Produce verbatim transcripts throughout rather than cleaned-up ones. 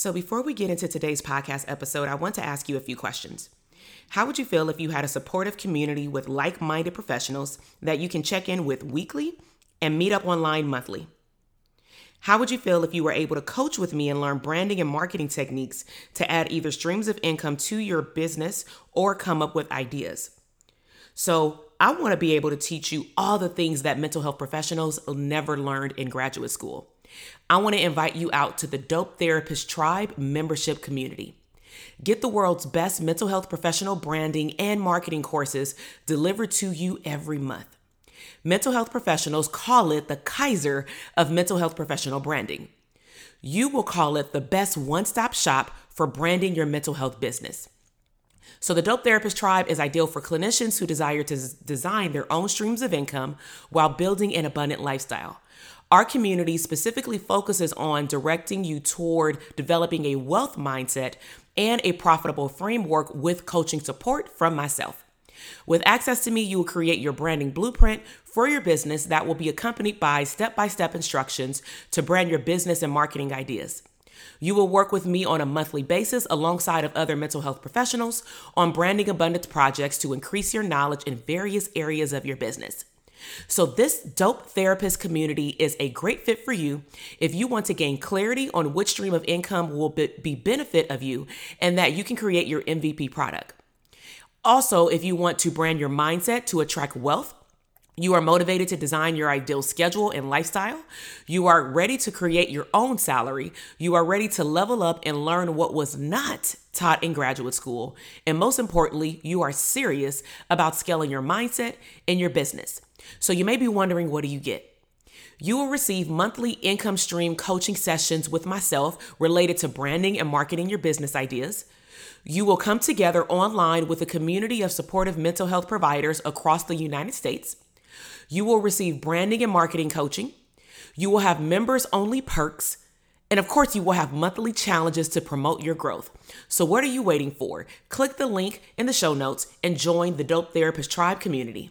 So before we get into today's podcast episode, I want to ask you a few questions. How would you feel if you had a supportive community with like-minded professionals that you can check in with weekly and meet up online monthly? How would you feel if you were able to coach with me and learn branding and marketing techniques to add either streams of income to your business or come up with ideas? So I want to be able to teach you all the things that mental health professionals never learned in graduate school. I want to invite you out to the Dope Therapist Tribe membership community. Get the world's best mental health professional branding and marketing courses delivered to you every month. Mental health professionals call it the Kaiser of mental health professional branding. You will call it the best one-stop shop for branding your mental health business. So the Dope Therapist Tribe is ideal for clinicians who desire to z- design their own streams of income while building an abundant lifestyle. Our community specifically focuses on directing you toward developing a wealth mindset and a profitable framework with coaching support from myself. With access to me, you will create your branding blueprint for your business that will be accompanied by step-by-step instructions to brand your business and marketing ideas. You will work with me on a monthly basis alongside of other mental health professionals on branding abundance projects to increase your knowledge in various areas of your business. So this Dope Therapist community is a great fit for you if you want to gain clarity on which stream of income will be benefit of you and that you can create your M V P product. Also, if you want to brand your mindset to attract wealth, you are motivated to design your ideal schedule and lifestyle. You are ready to create your own salary. You are ready to level up and learn what was not taught in graduate school. And most importantly, you are serious about scaling your mindset and your business. So you may be wondering, what do you get? You will receive monthly income stream coaching sessions with myself related to branding and marketing your business ideas. You will come together online with a community of supportive mental health providers across the United States. You will receive branding and marketing coaching. You will have members-only perks. And of course, you will have monthly challenges to promote your growth. So what are you waiting for? Click the link in the show notes and join the Dope Therapist Tribe community.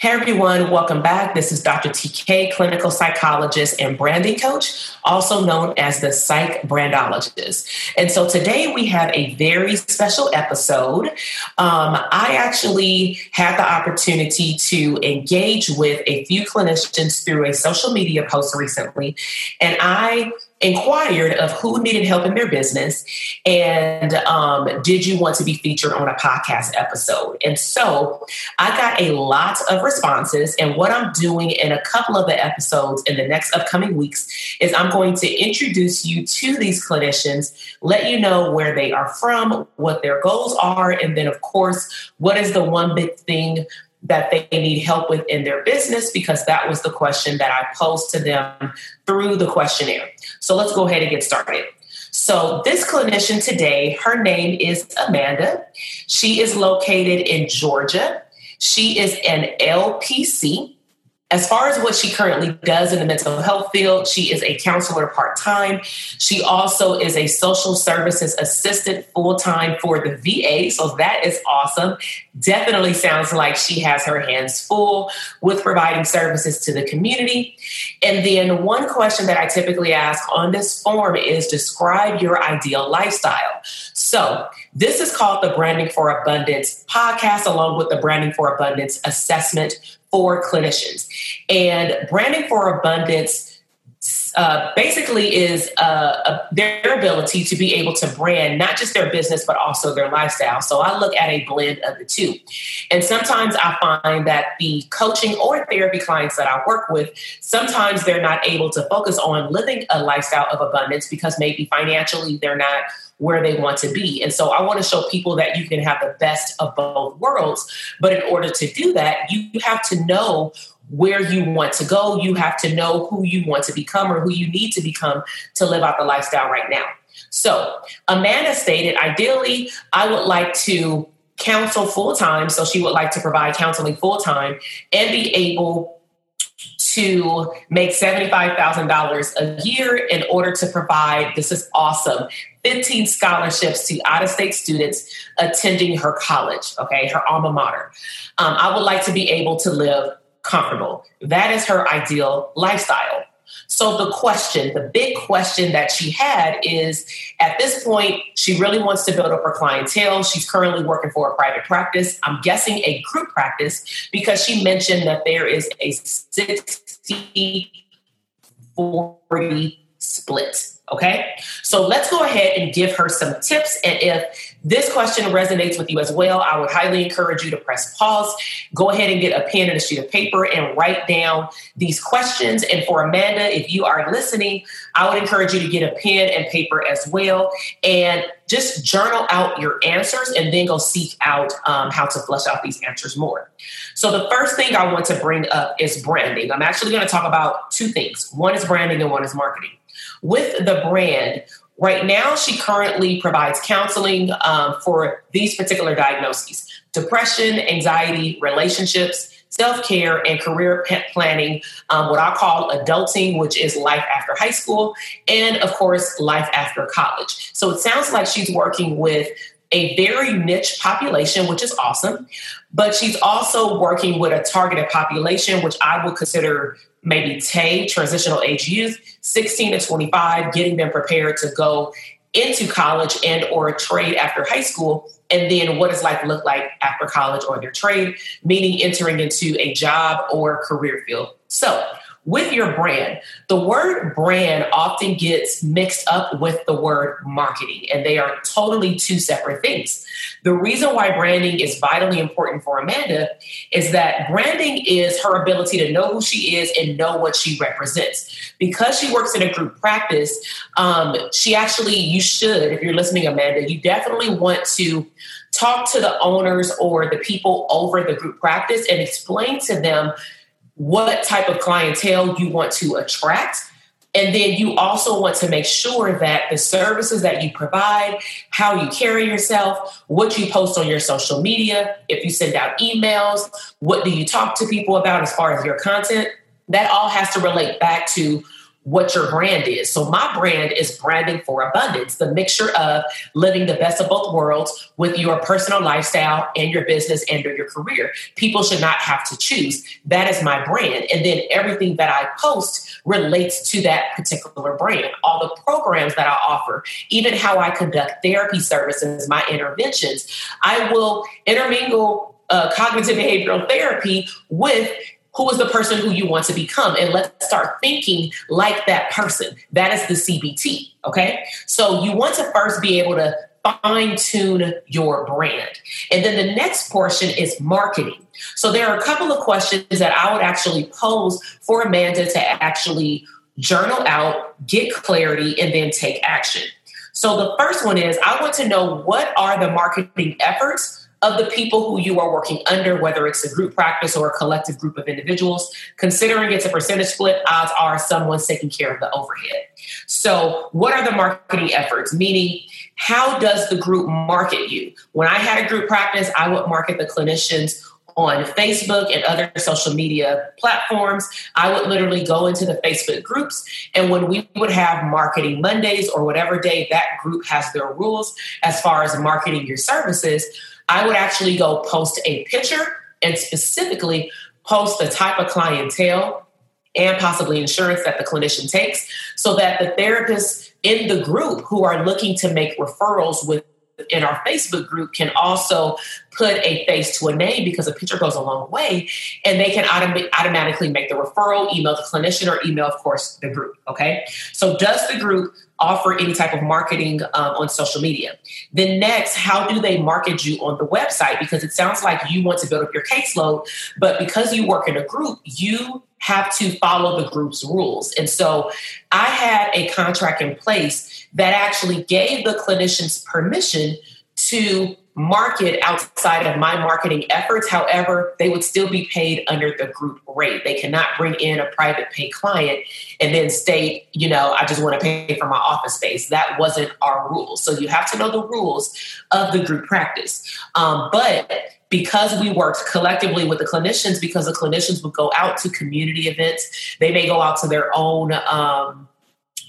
Hey everyone, welcome back. This is Doctor T K, clinical psychologist and branding coach, also known as the Psych Brandologist. And so today we have a very special episode. Um, I actually had the opportunity to engage with a few clinicians through a social media post recently, and I inquired of who needed help in their business and um, did you want to be featured on a podcast episode? And so I got a lot of responses, and what I'm doing in a couple of the episodes in the next upcoming weeks is I'm going to introduce you to these clinicians, let you know where they are from, what their goals are, and then of course, what is the one big thing that they need help with in their business, because that was the question that I posed to them through the questionnaire. So let's go ahead and get started. So this clinician today, her name is Amanda. She is located in Georgia. She is an L P C. As far as what she currently does in the mental health field, she is a counselor part-time. She also is a social services assistant full-time for the V A, so that is awesome. Definitely sounds like she has her hands full with providing services to the community. And then one question that I typically ask on this form is describe your ideal lifestyle. So this is called the Branding for Abundance podcast, along with the Branding for Abundance assessment for clinicians. And Branding for Abundance uh, basically is uh, uh, their ability to be able to brand not just their business, but also their lifestyle. So I look at a blend of the two. And sometimes I find that the coaching or therapy clients that I work with, sometimes they're not able to focus on living a lifestyle of abundance because maybe financially they're not where they want to be. And so I want to show people that you can have the best of both worlds. But in order to do that, you have to know where you want to go. You have to know who you want to become or who you need to become to live out the lifestyle right now. So Amanda stated, ideally, I would like to counsel full-time. So she would like to provide counseling full-time and be able to make seventy-five thousand dollars a year in order to provide, this is awesome, fifteen scholarships to out-of-state students attending her college, okay, her alma mater. Um, I would like to be able to live comfortable. That is her ideal lifestyle. So the question, the big question that she had is, at this point, she really wants to build up her clientele. She's currently working for a private practice. I'm guessing a group practice, because she mentioned that there is a sixty forty split. Okay, so let's go ahead and give her some tips. And if this question resonates with you as well, I would highly encourage you to press pause, go ahead and get a pen and a sheet of paper and write down these questions. And for Amanda, if you are listening, I would encourage you to get a pen and paper as well and just journal out your answers and then go seek out um, how to flesh out these answers more. So the first thing I want to bring up is branding. I'm actually going to talk about two things. One is branding and one is marketing. With the brand, right now, she currently provides counseling um, for these particular diagnoses: depression, anxiety, relationships, self-care, and career planning, um, what I call adulting, which is life after high school, and of course, life after college. So it sounds like she's working with a very niche population, which is awesome, but she's also working with a targeted population, which I would consider maybe T A Y, transitional age youth, sixteen to twenty-five, getting them prepared to go into college and or trade after high school. And then what does life look like after college or their trade, meaning entering into a job or career field. So with your brand, the word brand often gets mixed up with the word marketing, and they are totally two separate things. The reason why branding is vitally important for Amanda is that branding is her ability to know who she is and know what she represents. Because she works in a group practice, um, she actually, you should, if you're listening, Amanda, you definitely want to talk to the owners or the people over the group practice and explain to them what type of clientele you want to attract. And then you also want to make sure that the services that you provide, how you carry yourself, what you post on your social media, if you send out emails, what do you talk to people about as far as your content, that all has to relate back to what your brand is. So my brand is Branding for Abundance, the mixture of living the best of both worlds with your personal lifestyle and your business and your career. People should not have to choose. That is my brand. And then everything that I post relates to that particular brand. All the programs that I offer, even how I conduct therapy services, my interventions, I will intermingle uh, cognitive behavioral therapy with who is the person who you want to become? And let's start thinking like that person. That is the C B T, okay? So you want to first be able to fine-tune your brand. And then the next portion is marketing. So there are a couple of questions that I would actually pose for Amanda to actually journal out, get clarity, and then take action. So the first one is, I want to know, what are the marketing efforts of the people who you are working under, whether it's a group practice or a collective group of individuals? Considering it's a percentage split, odds are someone's taking care of the overhead. So what are the marketing efforts? Meaning, how does the group market you? When I had a group practice, I would market the clinicians on Facebook and other social media platforms. I would literally go into the Facebook groups, and when we would have Marketing Mondays or whatever day that group has their rules as far as marketing your services, I would actually go post a picture and specifically post the type of clientele and possibly insurance that the clinician takes, so that the therapists in the group who are looking to make referrals with in our Facebook group can also put a face to a name, because a picture goes a long way, and they can autom- automatically make the referral, email the clinician, or email, of course, the group. Okay. So does the group offer any type of marketing um, on social media? Then next, how do they market you on the website? Because it sounds like you want to build up your caseload, but because you work in a group, you have to follow the group's rules. And so I had a contract in place that actually gave the clinicians permission to market outside of my marketing efforts. However, they would still be paid under the group rate. They cannot bring in a private pay client and then state, you know, I just want to pay for my office space. That wasn't our rule. So you have to know the rules of the group practice. Um, but because we worked collectively with the clinicians, because the clinicians would go out to community events, they may go out to their own, um,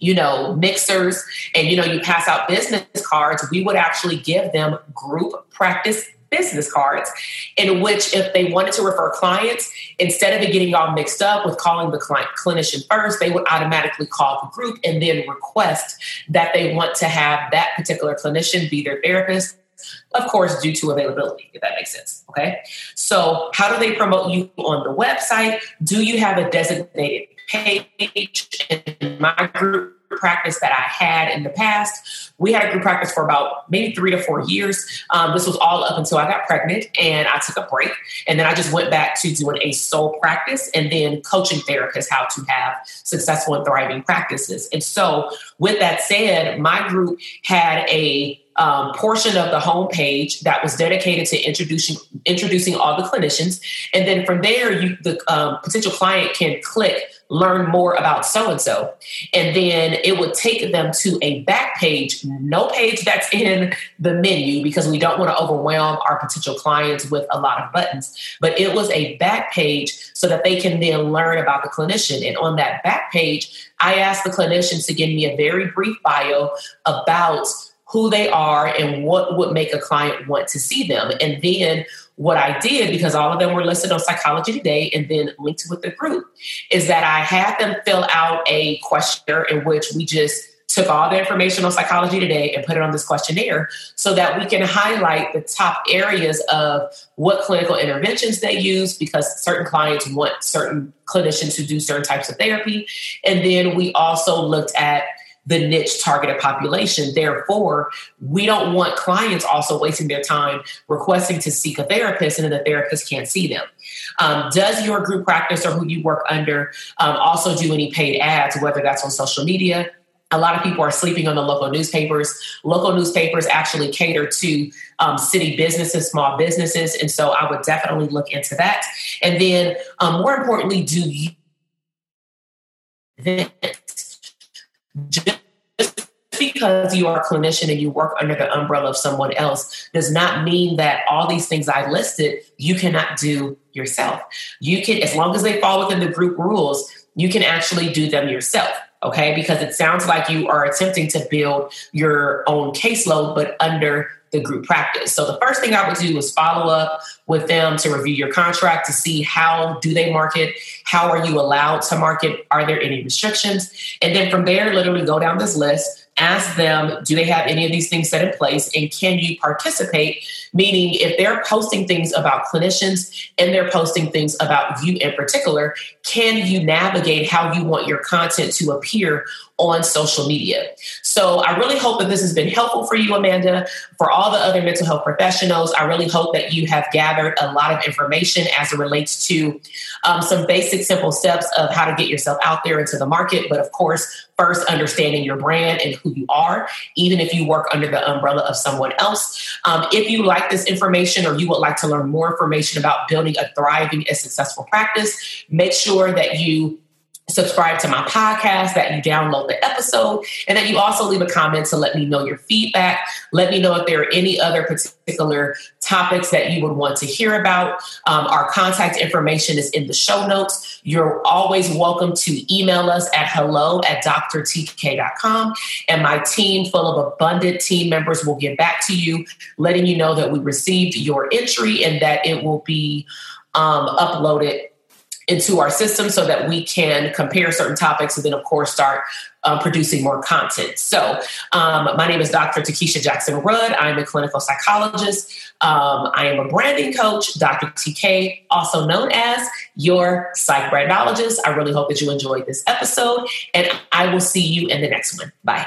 you know, mixers, and, you know, you pass out business cards, we would actually give them group practice business cards in which if they wanted to refer clients, instead of it getting all mixed up with calling the client clinician first, they would automatically call the group and then request that they want to have that particular clinician be their therapist. Of course, due to availability, if that makes sense. Okay. So how do they promote you on the website? Do you have a designated page? In my group practice that I had in the past, we had a group practice for about maybe three to four years. Um, this was all up until I got pregnant and I took a break. And then I just went back to doing a sole practice and then coaching therapists how to have successful and thriving practices. And so with that said, my group had a Um, portion of the homepage that was dedicated to introducing introducing all the clinicians, and then from there, you, the um, potential client can click learn more about so and so, and then it would take them to a back page, no page that's in the menu because we don't want to overwhelm our potential clients with a lot of buttons. But it was a back page so that they can then learn about the clinician, and on that back page, I asked the clinicians to give me a very brief bio about who they are and what would make a client want to see them. And then what I did, because all of them were listed on Psychology Today and then linked with the group, is that I had them fill out a questionnaire in which we just took all the information on Psychology Today and put it on this questionnaire so that we can highlight the top areas of what clinical interventions they use, because certain clients want certain clinicians who do certain types of therapy. And then we also looked at the niche targeted population. Therefore, we don't want clients also wasting their time requesting to seek a therapist and then the therapist can't see them. Um, does your group practice or who you work under um, also do any paid ads, whether that's on social media? A lot of people are sleeping on the local newspapers. Local newspapers actually cater to um, city businesses, small businesses. And so I would definitely look into that. And then um, more importantly, do you then just because you are a clinician and you work under the umbrella of someone else does not mean that all these things I listed, you cannot do yourself. You can, as long as they fall within the group rules, you can actually do them yourself. Okay. Because it sounds like you are attempting to build your own caseload, but under the group practice. So the first thing I would do is follow up with them to review your contract to see how do they market, how are you allowed to market, are there any restrictions? And then from there, literally go down this list, ask them, do they have any of these things set in place and can you participate? Meaning if they're posting things about clinicians and they're posting things about you in particular, can you navigate how you want your content to appear on social media? So I really hope that this has been helpful for you, Amanda. For all the other mental health professionals, I really hope that you have gathered a lot of information as it relates to um, some basic, simple steps of how to get yourself out there into the market. But of course, first understanding your brand and who you are, even if you work under the umbrella of someone else. Um, if you like this information or you would like to learn more information about building a thriving and successful practice, make sure that you subscribe to my podcast, that you download the episode, and that you also leave a comment to let me know your feedback. Let me know if there are any other particular topics that you would want to hear about. Um, our contact information is in the show notes. You're always welcome to email us at hello at d r t k dot com, and my team full of abundant team members will get back to you, letting you know that we received your entry and that it will be um, uploaded into our system so that we can compare certain topics and then, of course, start uh, producing more content. So um, my name is Doctor Takesha Jackson-Rudd. I'm a clinical psychologist. Um, I am a branding coach, Doctor T K, also known as your Psych Brandologist. I really hope that you enjoyed this episode, and I will see you in the next one. Bye.